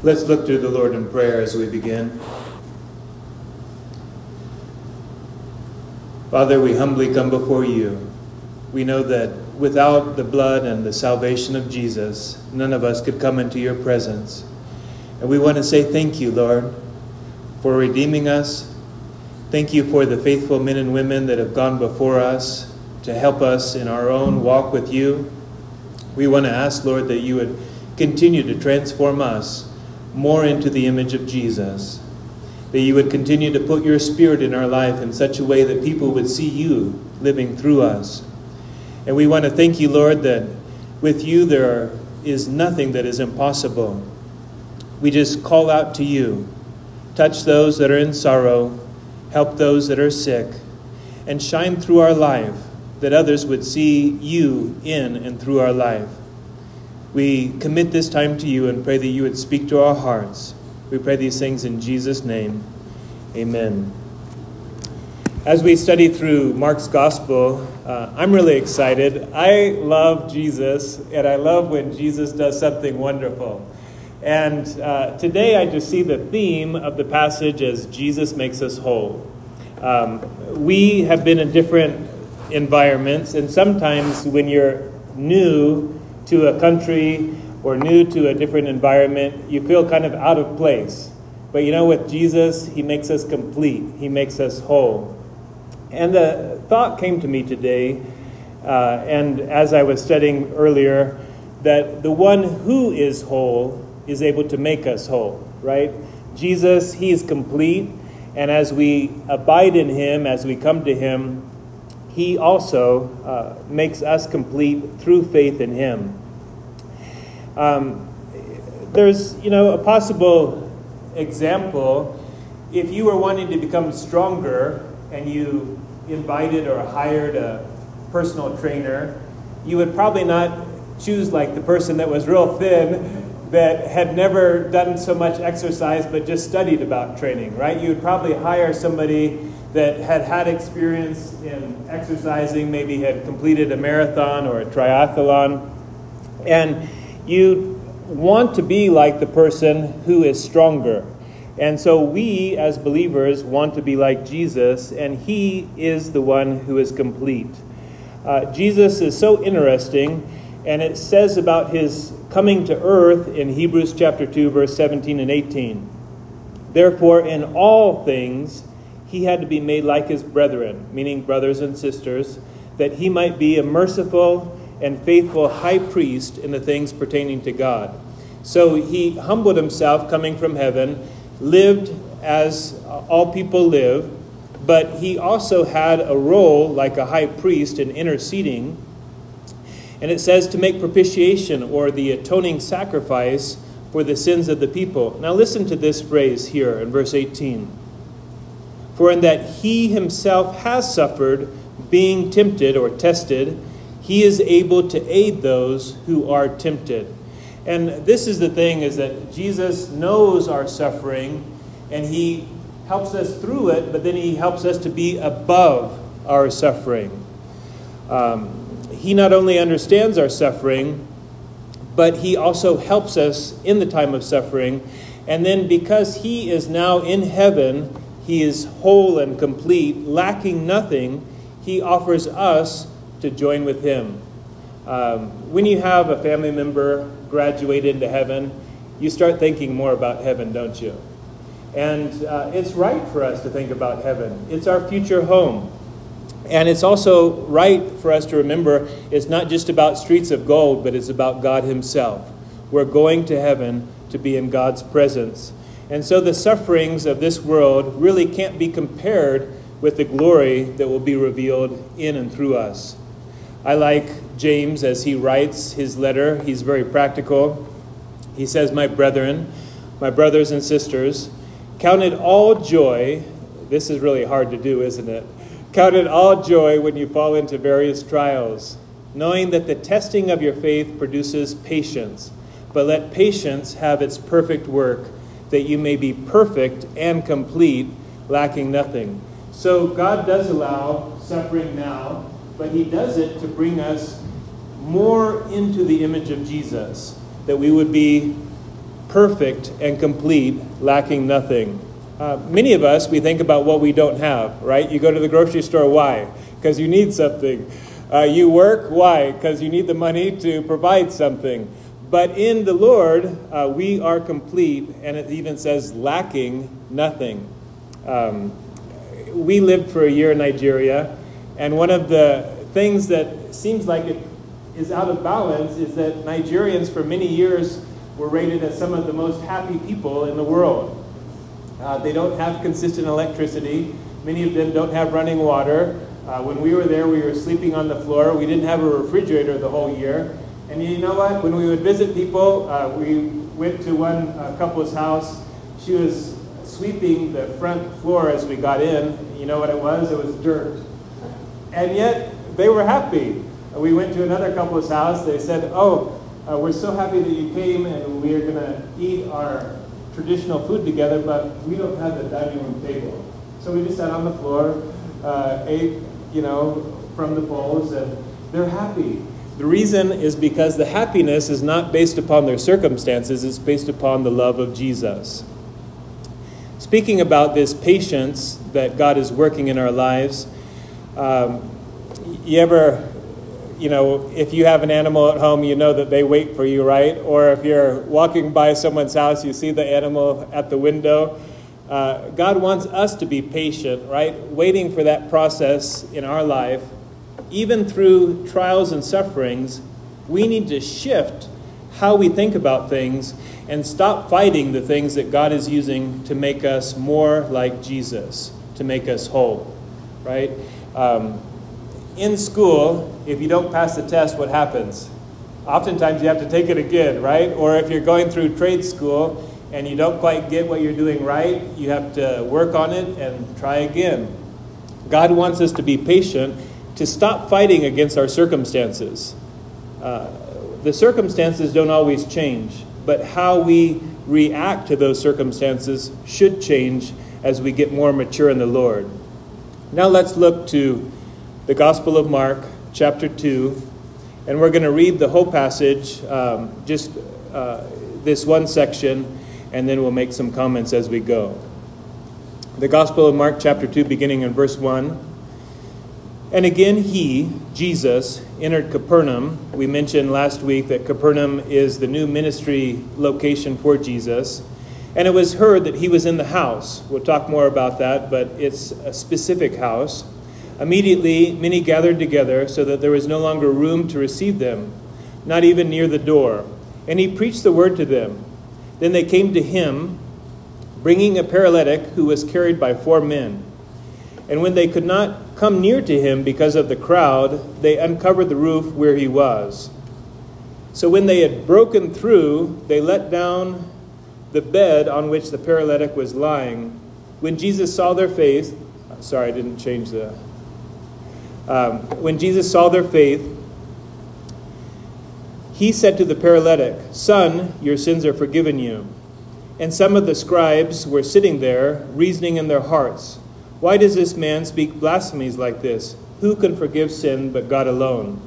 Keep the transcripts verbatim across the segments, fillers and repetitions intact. Let's look to the Lord in prayer as we begin. Father, we humbly come before you. We know that without the blood and the salvation of Jesus, none of us could come into your presence. And we want to say thank you, Lord, for redeeming us. Thank you for the faithful men and women that have gone before us to help us in our own walk with you. We want to ask, Lord, that you would continue to transform us more into the image of Jesus, that you would continue to put your spirit in our life in such a way that people would see you living through us. And we want to thank you, Lord, that with you there is nothing that is impossible. We just call out to you. Touch those that are in sorrow, help those that are sick, and shine through our life that others would see you in and through our life. We commit this time to you and pray that you would speak to our hearts. We pray these things in Jesus' name. Amen. As we study through Mark's gospel, uh, I'm really excited. I love Jesus, and I love when Jesus does something wonderful. And uh, today I just see the theme of the passage as Jesus makes us whole. Um, we have been in different environments, and sometimes when you're new to a country or new to a different environment, you feel kind of out of place. But you know, with Jesus, he makes us complete. He makes us whole. And the thought came to me today, uh, and as I was studying earlier, that the one who is whole is able to make us whole, right? Jesus, he is complete. And as we abide in him, as we come to him, he also uh, makes us complete through faith in him. Um, there's, you know, a possible example. If you were wanting to become stronger and you invited or hired a personal trainer, you would probably not choose like the person that was real thin that had never done so much exercise but just studied about training, right? You would probably hire somebody that had had experience in exercising, maybe had completed a marathon or a triathlon. And you want to be like the person who is stronger. And so we, as believers, want to be like Jesus, and he is the one who is complete. Uh, Jesus is so interesting, and it says about his coming to earth in Hebrews chapter two, verse seventeen and eighteen. Therefore, in all things, he had to be made like his brethren, meaning brothers and sisters, that he might be a merciful and faithful high priest in the things pertaining to God. So he humbled himself coming from heaven, lived as all people live, but he also had a role like a high priest in interceding. And it says to make propitiation or the atoning sacrifice for the sins of the people. Now listen to this phrase here in verse eighteen. For in that he himself has suffered, being tempted or tested, he is able to aid those who are tempted. And this is the thing, is that Jesus knows our suffering, and he helps us through it, but then he helps us to be above our suffering. Um, he not only understands our suffering, but he also helps us in the time of suffering. And then because he is now in heaven, he is whole and complete, lacking nothing. He offers us to join with him. Um, when you have a family member graduate into heaven, you start thinking more about heaven, don't you? And uh, it's right for us to think about heaven. It's our future home. And it's also right for us to remember it's not just about streets of gold, but it's about God himself. We're going to heaven to be in God's presence. And so the sufferings of this world really can't be compared with the glory that will be revealed in and through us. I like James as he writes his letter. He's very practical. He says, my brethren, my brothers and sisters, count it all joy. This is really hard to do, isn't it? Count it all joy when you fall into various trials, knowing that the testing of your faith produces patience. But let patience have its perfect work, that you may be perfect and complete, lacking nothing. So God does allow suffering now, but he does it to bring us more into the image of Jesus, that we would be perfect and complete, lacking nothing. Uh, many of us, we think about what we don't have, right? You go to the grocery store, why? Because you need something. Uh, you work, why? Because you need the money to provide something. But in the Lord, uh, we are complete, and it even says lacking nothing. Um, we lived for a year in Nigeria, and one of the things that seems like it is out of balance is that Nigerians for many years were rated as some of the most happy people in the world. Uh, they don't have consistent electricity. Many of them don't have running water. Uh, when we were there, we were sleeping on the floor. We didn't have a refrigerator the whole year. And you know what? When we would visit people, uh, we went to one uh, couple's house. She was sweeping the front floor as we got in. You know what it was? It was dirt. And yet, they were happy. We went to another couple's house. They said, oh, uh, we're so happy that you came, and we are going to eat our traditional food together, but we don't have the dining room table. So we just sat on the floor, uh, ate, you know, from the bowls, and they're happy. The reason is because the happiness is not based upon their circumstances, it's based upon the love of Jesus. Speaking about this patience that God is working in our lives, um, you ever, you know, if you have an animal at home, you know that they wait for you, right? Or if you're walking by someone's house, you see the animal at the window. Uh, God wants us to be patient, right? Waiting for that process in our life. Even through trials and sufferings, we need to shift how we think about things and stop fighting the things that God is using to make us more like Jesus, to make us whole, right? Um, in school, if you don't pass the test, what happens? Oftentimes you have to take it again, right? Or if you're going through trade school and you don't quite get what you're doing right, you have to work on it and try again. God wants us to be patient, to stop fighting against our circumstances. Uh, the circumstances don't always change, but how we react to those circumstances should change as we get more mature in the Lord. Now let's look to the Gospel of Mark, chapter two, and we're going to read the whole passage, um, just uh, this one section, and then we'll make some comments as we go. The Gospel of Mark, chapter two, beginning in verse one. And again, he, Jesus, entered Capernaum. We mentioned last week that Capernaum is the new ministry location for Jesus. And it was heard that he was in the house. We'll talk more about that, but it's a specific house. Immediately, many gathered together so that there was no longer room to receive them, not even near the door. And he preached the word to them. Then they came to him, bringing a paralytic who was carried by four men. And when they could not come near to him because of the crowd, they uncovered the roof where he was. So when they had broken through, they let down the bed on which the paralytic was lying. When Jesus saw their faith, sorry, I didn't change the. Um, when Jesus saw their faith, he said to the paralytic, "Son, your sins are forgiven you." And some of the scribes were sitting there, reasoning in their hearts, "Why does this man speak blasphemies like this? Who can forgive sin but God alone?"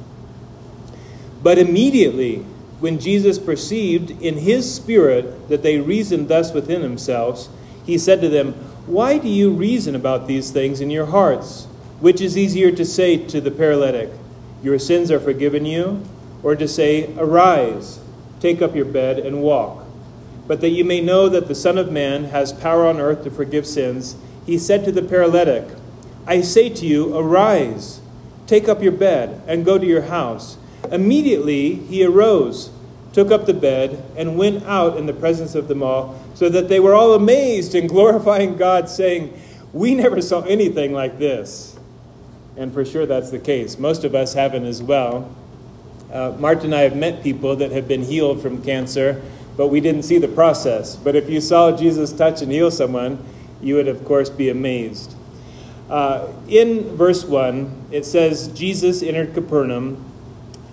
But immediately, when Jesus perceived in his spirit that they reasoned thus within themselves, he said to them, "Why do you reason about these things in your hearts? Which is easier to say to the paralytic, 'Your sins are forgiven you,' or to say, 'Arise, take up your bed and walk'? But that you may know that the Son of Man has power on earth to forgive sins, he said to the paralytic, 'I say to you, arise, take up your bed, and go to your house.' Immediately he arose, took up the bed, and went out in the presence of them all, so that they were all amazed and glorifying God, saying, 'We never saw anything like this.'" And for sure that's the case. Most of us haven't as well. Uh, Martin and I have met people that have been healed from cancer, but we didn't see the process. But if you saw Jesus touch and heal someone, you would, of course, be amazed. Uh, in verse one, it says, Jesus entered Capernaum.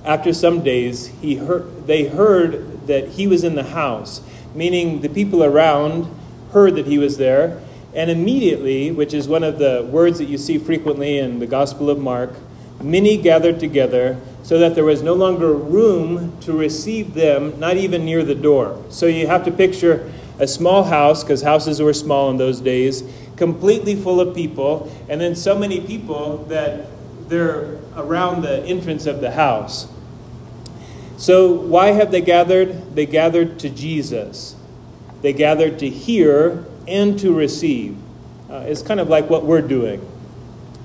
After some days, he heard, they heard that he was in the house, meaning the people around heard that he was there. And immediately, which is one of the words that you see frequently in the Gospel of Mark, many gathered together, so that there was no longer room to receive them, not even near the door. So you have to picture a small house, because houses were small in those days, completely full of people, and then so many people that they're around the entrance of the house. So why have they gathered? They gathered to Jesus. They gathered to hear and to receive. Uh, it's kind of like what we're doing.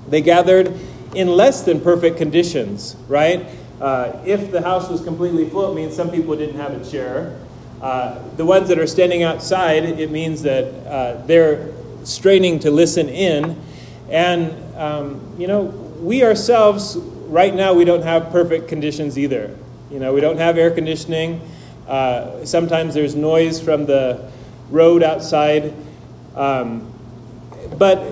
They gathered in less than perfect conditions, right? Uh, if the house was completely full, it means some people didn't have a chair. Uh, the ones that are standing outside, it means that uh, they're straining to listen in. And, um, you know, we ourselves, right now, we don't have perfect conditions either. You know, we don't have air conditioning. Uh, sometimes there's noise from the road outside. Um, but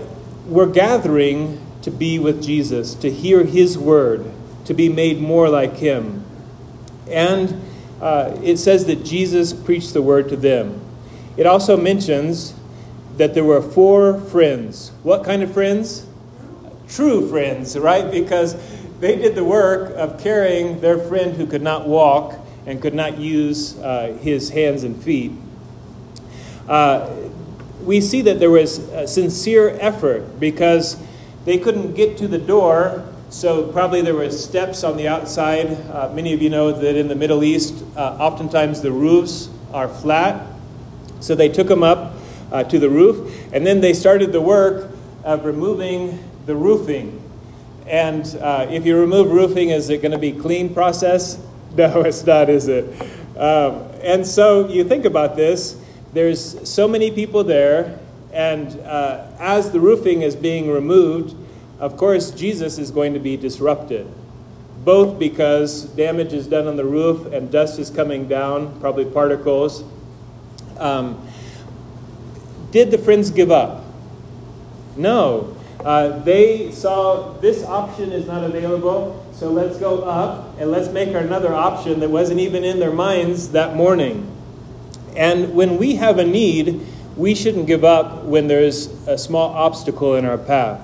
we're gathering to be with Jesus, to hear his word, to be made more like him. And uh, it says that Jesus preached the word to them. It also mentions that there were four friends. What kind of friends? True friends, right? Because they did the work of carrying their friend who could not walk and could not use uh, his hands and feet. Uh, we see that there was a sincere effort, because they couldn't get to the door, so probably there were steps on the outside. Uh, many of you know that in the Middle East, uh, oftentimes the roofs are flat. So they took them up uh, to the roof, and then they started the work of removing the roofing. And uh, if you remove roofing, is it going to be a clean process? No, it's not, is it? Um, and so you think about this. There's so many people there. And uh, as the roofing is being removed, of course, Jesus is going to be disrupted, both because damage is done on the roof and dust is coming down, probably particles. Um, did the friends give up? No. Uh, they saw this option is not available, so let's go up and let's make another option that wasn't even in their minds that morning. And when we have a need, we shouldn't give up when there's a small obstacle in our path.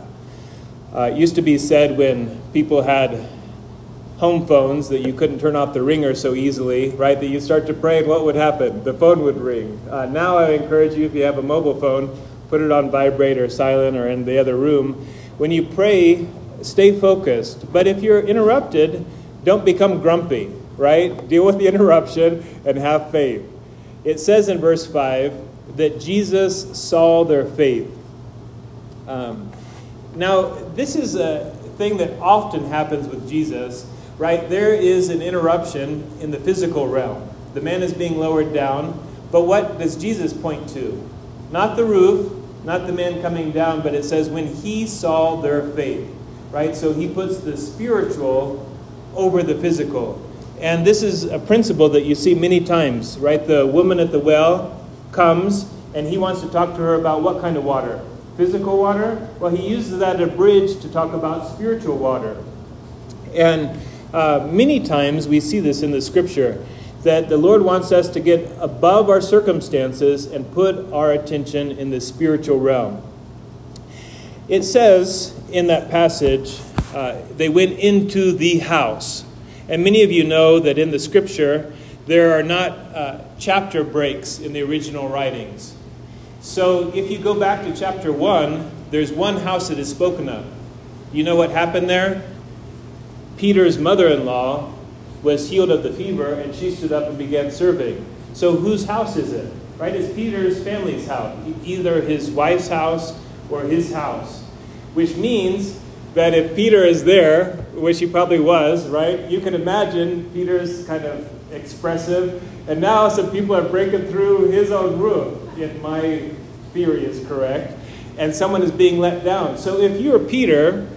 Uh, it used to be said when people had home phones that you couldn't turn off the ringer so easily, right? That you start to pray and what would happen? The phone would ring. Uh, now I encourage you, if you have a mobile phone, put it on vibrate or silent or in the other room. When you pray, stay focused. But if you're interrupted, don't become grumpy, right? Deal with the interruption and have faith. It says in verse five, that Jesus saw their faith. Um, now, this is a thing that often happens with Jesus, right? There is an interruption in the physical realm. The man is being lowered down, but what does Jesus point to? Not the roof, not the man coming down, but it says when he saw their faith, right? So he puts the spiritual over the physical. And this is a principle that you see many times, right? The woman at the well comes, and he wants to talk to her about what kind of water? Physical water? Well, he uses that as a bridge to talk about spiritual water. And uh, many times we see this in the scripture, that the Lord wants us to get above our circumstances and put our attention in the spiritual realm. It says in that passage, uh, they went into the house. And many of you know that in the scripture, there are not uh, chapter breaks in the original writings. So if you go back to chapter one, there's one house that is spoken of. You know what happened there? Peter's mother-in-law was healed of the fever, and she stood up and began serving. So whose house is it? Right? It's Peter's family's house, either his wife's house or his house, which means that if Peter is there, which he probably was, right? You can imagine Peter's kind of expressive. And now some people are breaking through his own roof, if my theory is correct. And someone is being let down. So if you're Peter,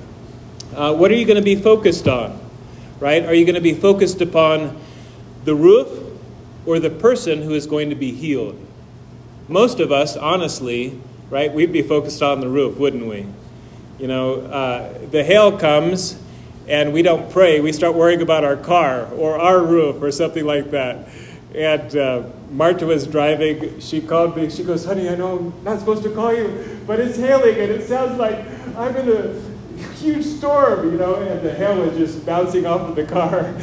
uh, what are you going to be focused on? Right? Are you going to be focused upon the roof or the person who is going to be healed? Most of us, honestly, right, we'd be focused on the roof, wouldn't we? You know, uh, the hail comes and we don't pray. We start worrying about our car or our roof or something like that. And uh, Marta was driving. She called me. She goes, honey, I know I'm not supposed to call you, but it's hailing and it sounds like I'm in a huge storm, you know, and the hail was just bouncing off of the car.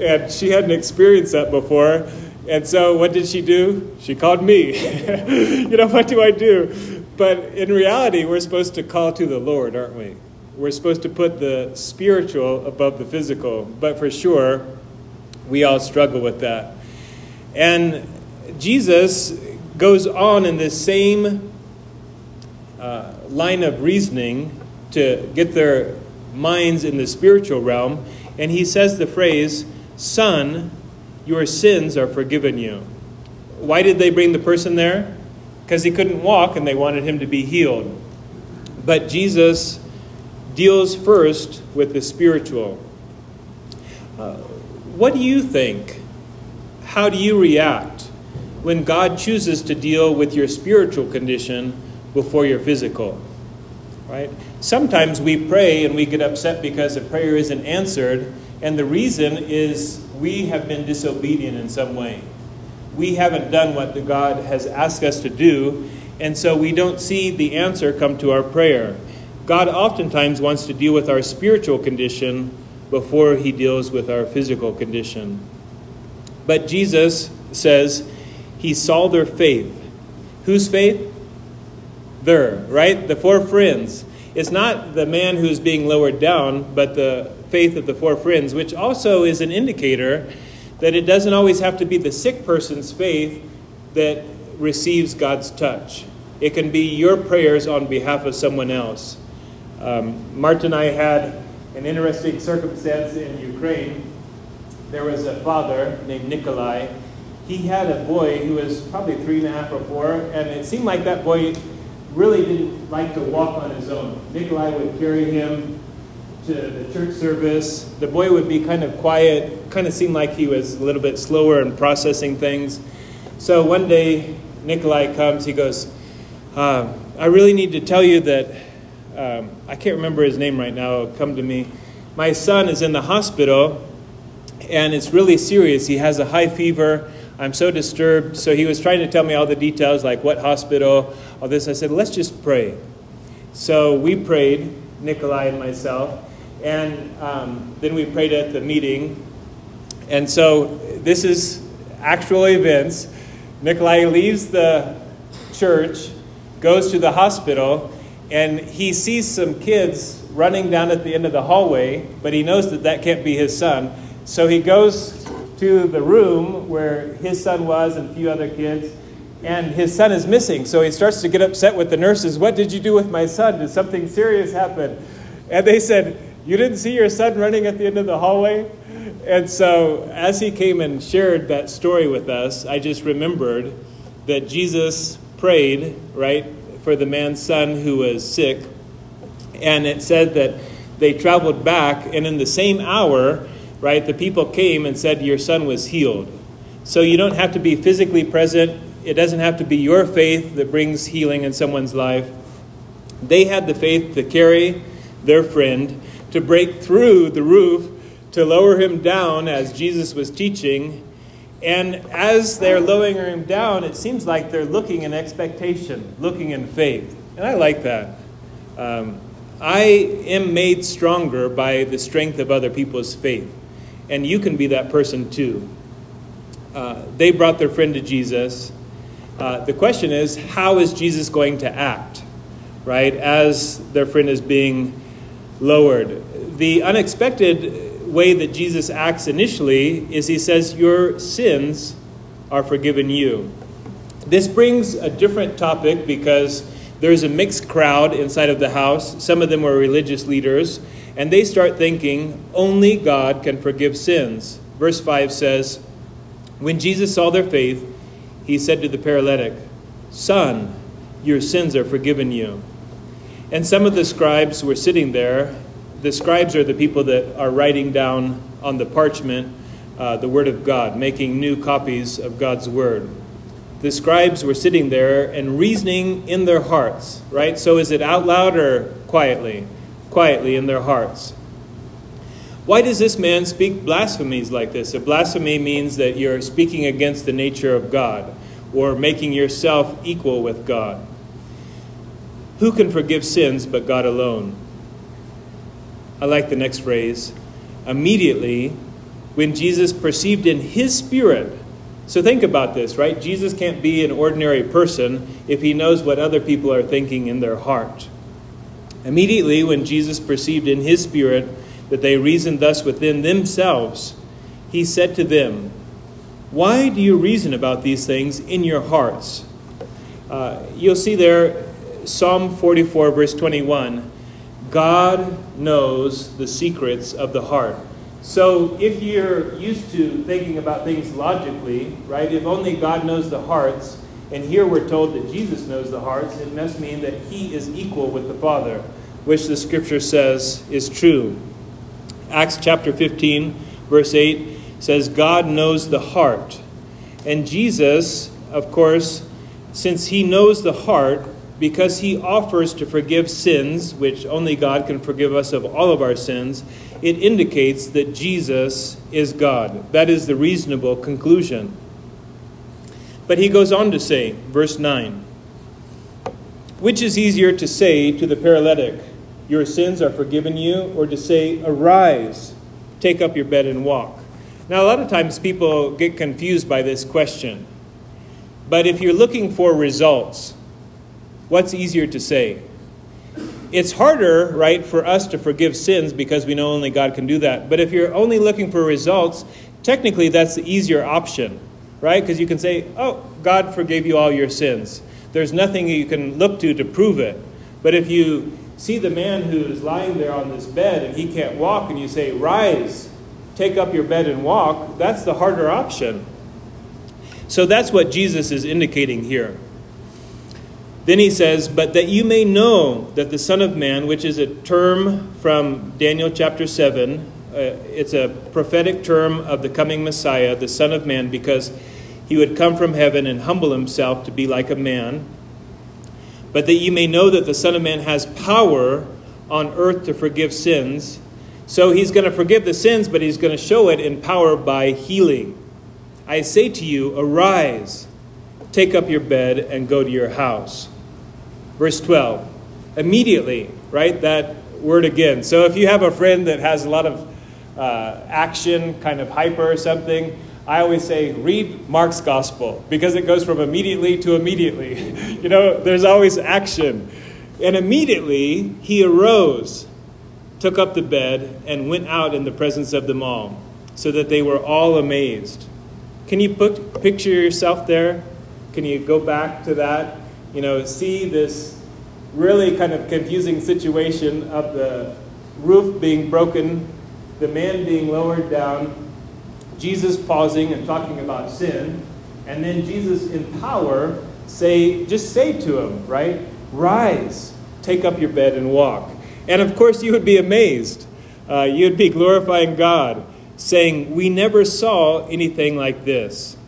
And she hadn't experienced that before. And so what did she do? She called me. You know, what do I do? But in reality, we're supposed to call to the Lord, aren't we? We're supposed to put the spiritual above the physical. But for sure, we all struggle with that. And Jesus goes on in this same uh, line of reasoning to get their minds in the spiritual realm. And he says the phrase, "Son, your sins are forgiven you." Why did they bring the person there? Because he couldn't walk and they wanted him to be healed. But Jesus deals first with the spiritual. Uh, what do you think? How do you react when God chooses to deal with your spiritual condition before your physical? Right? Sometimes we pray and we get upset because the prayer isn't answered. And the reason is we have been disobedient in some way. We haven't done what the God has asked us to do. And so we don't see the answer come to our prayer. God oftentimes wants to deal with our spiritual condition before he deals with our physical condition. But Jesus says he saw their faith. Whose faith? Their, right? The four friends. It's not the man who's being lowered down, but the faith of the four friends, which also is an indicator that it doesn't always have to be the sick person's faith that receives God's touch. It can be your prayers on behalf of someone else. Um, Martin and I had an interesting circumstance in Ukraine. There was a father named Nikolai. He had a boy who was probably three and a half or four, and it seemed like that boy really didn't like to walk on his own. Nikolai would carry him to the church service. The boy would be kind of quiet, kind of seemed like he was a little bit slower in processing things. So one day, Nikolai comes, he goes, uh, I really need to tell you that, um, I can't remember his name right now, it'll come to me. My son is in the hospital, and it's really serious. He has a high fever. I'm so disturbed. So he was trying to tell me all the details, like what hospital, all this. I said, let's just pray. So we prayed, Nikolai and myself. And um, then we prayed at the meeting. And so this is actual events. Nikolai leaves the church, goes to the hospital, and he sees some kids running down at the end of the hallway, but he knows that that can't be his son. So he goes to the room where his son was and a few other kids, and his son is missing. So he starts to get upset with the nurses. What did you do with my son? Did something serious happen? And they said, you didn't see your son running at the end of the hallway? And so as he came and shared that story with us, I just remembered that Jesus prayed, right, for the man's son who was sick. And it said that they traveled back, and in the same hour, right, the people came and said, your son was healed. So you don't have to be physically present. It doesn't have to be your faith that brings healing in someone's life. They had the faith to carry their friend, to break through the roof, to lower him down as Jesus was teaching. And as they're lowering him down, it seems like they're looking in expectation, looking in faith. And I like that. Um, I am made stronger by the strength of other people's faith. And you can be that person too. Uh, they brought their friend to Jesus. Uh, the question is, how is Jesus going to act, right, as their friend is being lowered? The unexpected way that Jesus acts initially is he says, your sins are forgiven you. This brings a different topic because there's a mixed crowd inside of the house. Some of them were religious leaders. And they start thinking, only God can forgive sins. Verse five says, when Jesus saw their faith, he said to the paralytic, Son, your sins are forgiven you. And some of the scribes were sitting there. The scribes are the people that are writing down on the parchment uh, the word of God, making new copies of God's word. The scribes were sitting there and reasoning in their hearts, right? So is it out loud or quietly? Quietly in their hearts. Why does this man speak blasphemies like this? A blasphemy means that you're speaking against the nature of God or making yourself equal with God. Who can forgive sins but God alone? I like the next phrase. Immediately, when Jesus perceived in his spirit. So think about this, right? Jesus can't be an ordinary person if he knows what other people are thinking in their heart. Immediately, when Jesus perceived in his spirit that they reasoned thus within themselves, he said to them, "Why do you reason about these things in your hearts?" Uh, you'll see there, Psalm forty-four, verse twenty-one, God knows the secrets of the heart. So if you're used to thinking about things logically, right, if only God knows the hearts, and here we're told that Jesus knows the hearts, it must mean that he is equal with the Father, which the Scripture says is true. Acts chapter fifteen, verse eight says, God knows the heart. And Jesus, of course, since he knows the heart, because he offers to forgive sins, which only God can forgive us of all of our sins, it indicates that Jesus is God. That is the reasonable conclusion. But he goes on to say, verse nine, which is easier to say to the paralytic, your sins are forgiven you, or to say, arise, take up your bed and walk? Now, a lot of times people get confused by this question. But if you're looking for results, what's easier to say? It's harder, right, for us to forgive sins because we know only God can do that. But if you're only looking for results, technically that's the easier option, right? Because you can say, oh, God forgave you all your sins. There's nothing you can look to to prove it. But if you see the man who is lying there on this bed and he can't walk and you say, rise, take up your bed and walk, that's the harder option. So that's what Jesus is indicating here. Then he says, but that you may know that the Son of Man, which is a term from Daniel chapter seven, uh, it's a prophetic term of the coming Messiah, the Son of Man, because he would come from heaven and humble himself to be like a man. But that you may know that the Son of Man has power on earth to forgive sins. So he's going to forgive the sins, but he's going to show it in power by healing. I say to you, arise, take up your bed and go to your house. Verse twelve, immediately, right? That word again. So if you have a friend that has a lot of uh, action, kind of hyper or something, I always say, read Mark's gospel, because it goes from immediately to immediately. You know, there's always action. And immediately he arose, took up the bed, and went out in the presence of them all, so that they were all amazed. Can you put, picture yourself there? Can you go back to that? You know, see this really kind of confusing situation of the roof being broken, the man being lowered down, Jesus pausing and talking about sin, and then Jesus in power say, just say to him, right? Rise, take up your bed and walk. And of course, you would be amazed. Uh, you'd be glorifying God, saying, we never saw anything like this.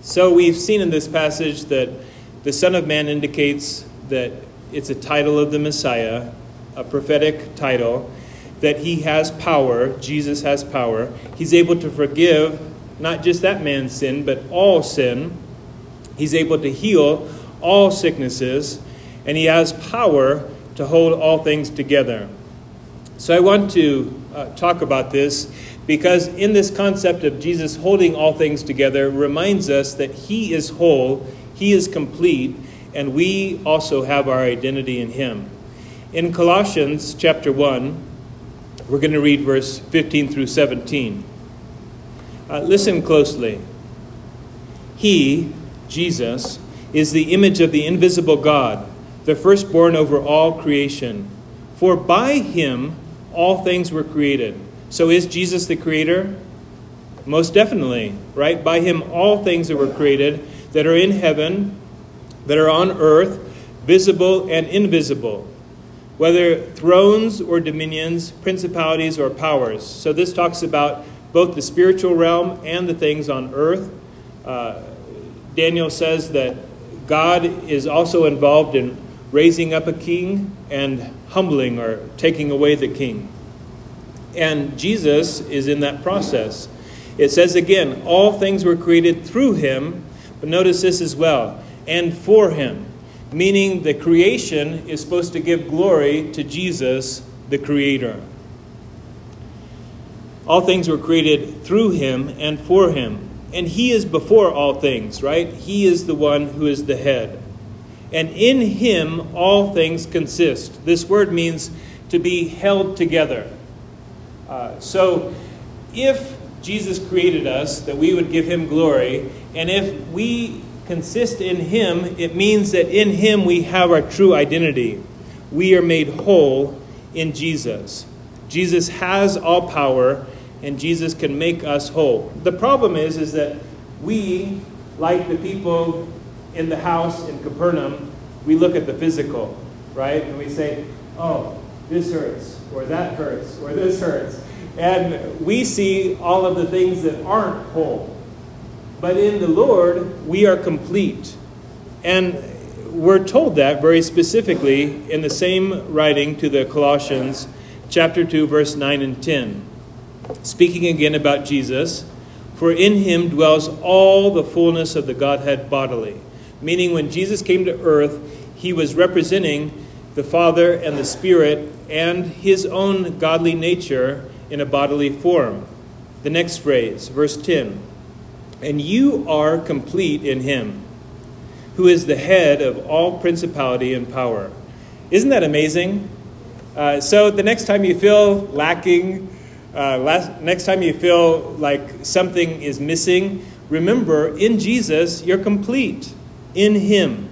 So we've seen in this passage that the Son of Man indicates that it's a title of the Messiah, a prophetic title, that he has power, Jesus has power. He's able to forgive not just that man's sin, but all sin. He's able to heal all sicknesses, and he has power to hold all things together. So I want to uh, talk about this, because in this concept of Jesus holding all things together reminds us that he is whole, he is complete, and we also have our identity in him. In Colossians chapter one, we're going to read verse fifteen through seventeen. Uh, listen closely. He, Jesus, is the image of the invisible God, the firstborn over all creation. For by him all things were created. So is Jesus the creator? Most definitely, right? By him, all things that were created, that are in heaven, that are on earth, visible and invisible, whether thrones or dominions, principalities or powers. So this talks about both the spiritual realm and the things on earth. Uh, Daniel says that God is also involved in raising up a king and humbling or taking away the king. And Jesus is in that process. It says again, all things were created through him, but notice this as well, and for him, meaning the creation is supposed to give glory to Jesus, the creator. All things were created through him and for him. And he is before all things, right? He is the one who is the head. And in him all things consist. This word means to be held together. Uh, so if Jesus created us, that we would give him glory. And if we consist in him, it means that in him we have our true identity. We are made whole in Jesus. Jesus has all power, and Jesus can make us whole. The problem is, is that we, like the people in the house in Capernaum, we look at the physical, right? And we say, oh, this hurts, or that hurts, or this hurts. And we see all of the things that aren't whole. But in the Lord, we are complete. And we're told that very specifically in the same writing to the Colossians, chapter two, verse nine and ten. Speaking again about Jesus, for in him dwells all the fullness of the Godhead bodily. Meaning when Jesus came to earth, he was representing the Father and the Spirit and his own godly nature in a bodily form. The next phrase, verse ten. And you are complete in him, who is the head of all principality and power. Isn't that amazing? Uh, so the next time you feel lacking, Uh, last, next time you feel like something is missing, remember, in Jesus, you're complete. In him.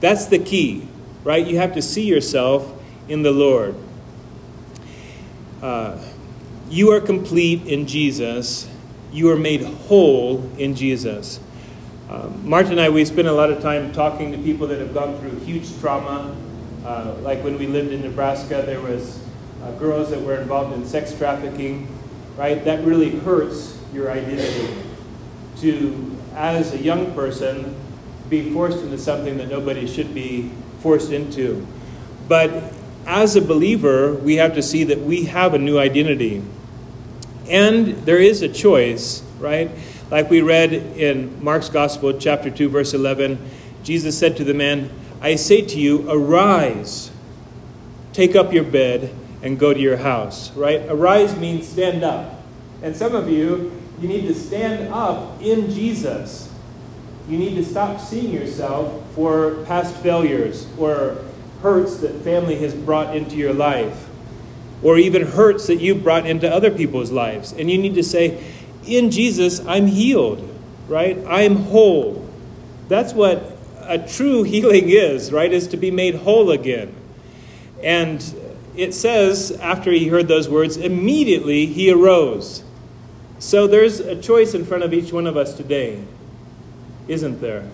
That's the key, right? You have to see yourself in the Lord. Uh, you are complete in Jesus. You are made whole in Jesus. Uh, Mark and I, we spend a lot of time talking to people that have gone through huge trauma. Uh, like when we lived in Nebraska, there was... Uh, girls that were involved in sex trafficking, right? That really hurts your identity to, as a young person, be forced into something that nobody should be forced into. But as a believer, we have to see that we have a new identity. And there is a choice, right? Like we read in Mark's Gospel, chapter two, verse eleven, Jesus said to the man, I say to you, arise, take up your bed, and go to your house, right? Arise means stand up. And some of you, you need to stand up in Jesus. You need to stop seeing yourself for past failures or hurts that family has brought into your life, or even hurts that you've brought into other people's lives. And you need to say, in Jesus, I'm healed, right? I'm whole. That's what a true healing is, right? Is to be made whole again. And it says, after he heard those words, immediately he arose. So there's a choice in front of each one of us today, isn't there?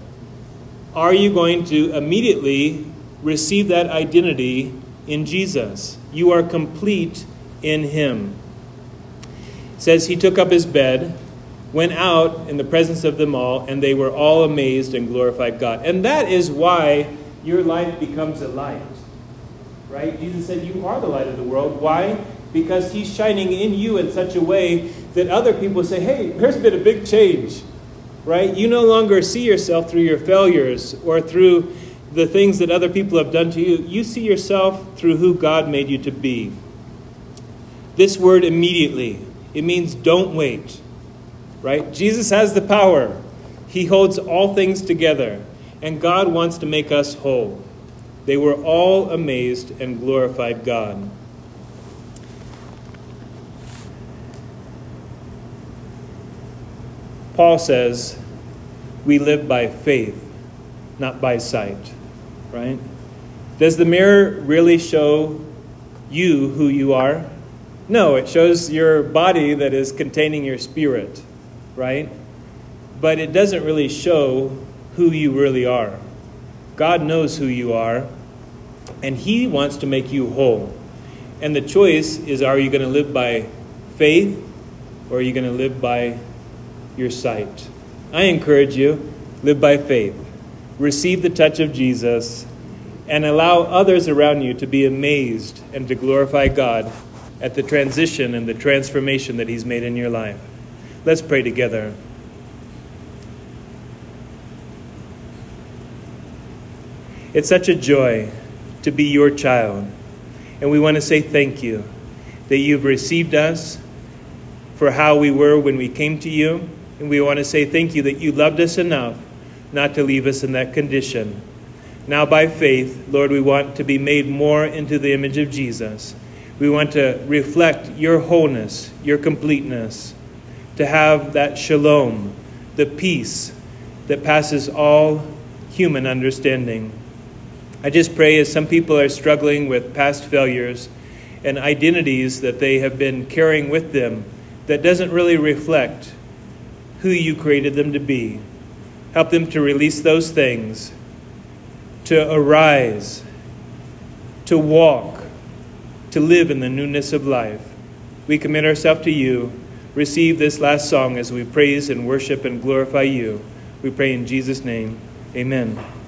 Are you going to immediately receive that identity in Jesus? You are complete in him. It says he took up his bed, went out in the presence of them all, and they were all amazed and glorified God. And that is why your life becomes a light. Right? Jesus said, you are the light of the world. Why? Because he's shining in you in such a way that other people say, hey, there's been a big change. Right? You no longer see yourself through your failures or through the things that other people have done to you. You see yourself through who God made you to be. This word immediately, it means don't wait. Right? Jesus has the power. He holds all things together. And God wants to make us whole. They were all amazed and glorified God. Paul says, we live by faith, not by sight, right? Does the mirror really show you who you are? No, it shows your body that is containing your spirit, right? But it doesn't really show who you really are. God knows who you are. And he wants to make you whole. And the choice is, are you going to live by faith or are you going to live by your sight? I encourage you, live by faith. Receive the touch of Jesus and allow others around you to be amazed and to glorify God at the transition and the transformation that he's made in your life. Let's pray together. It's such a joy to be your child. And we want to say thank you that you've received us for how we were when we came to you. And we want to say thank you that you loved us enough not to leave us in that condition. Now by faith, Lord, we want to be made more into the image of Jesus. We want to reflect your wholeness, your completeness, to have that shalom, the peace that passes all human understanding. I just pray as some people are struggling with past failures and identities that they have been carrying with them that doesn't really reflect who you created them to be. Help them to release those things, to arise, to walk, to live in the newness of life. We commit ourselves to you. Receive this last song as we praise and worship and glorify you. We pray in Jesus' name. Amen.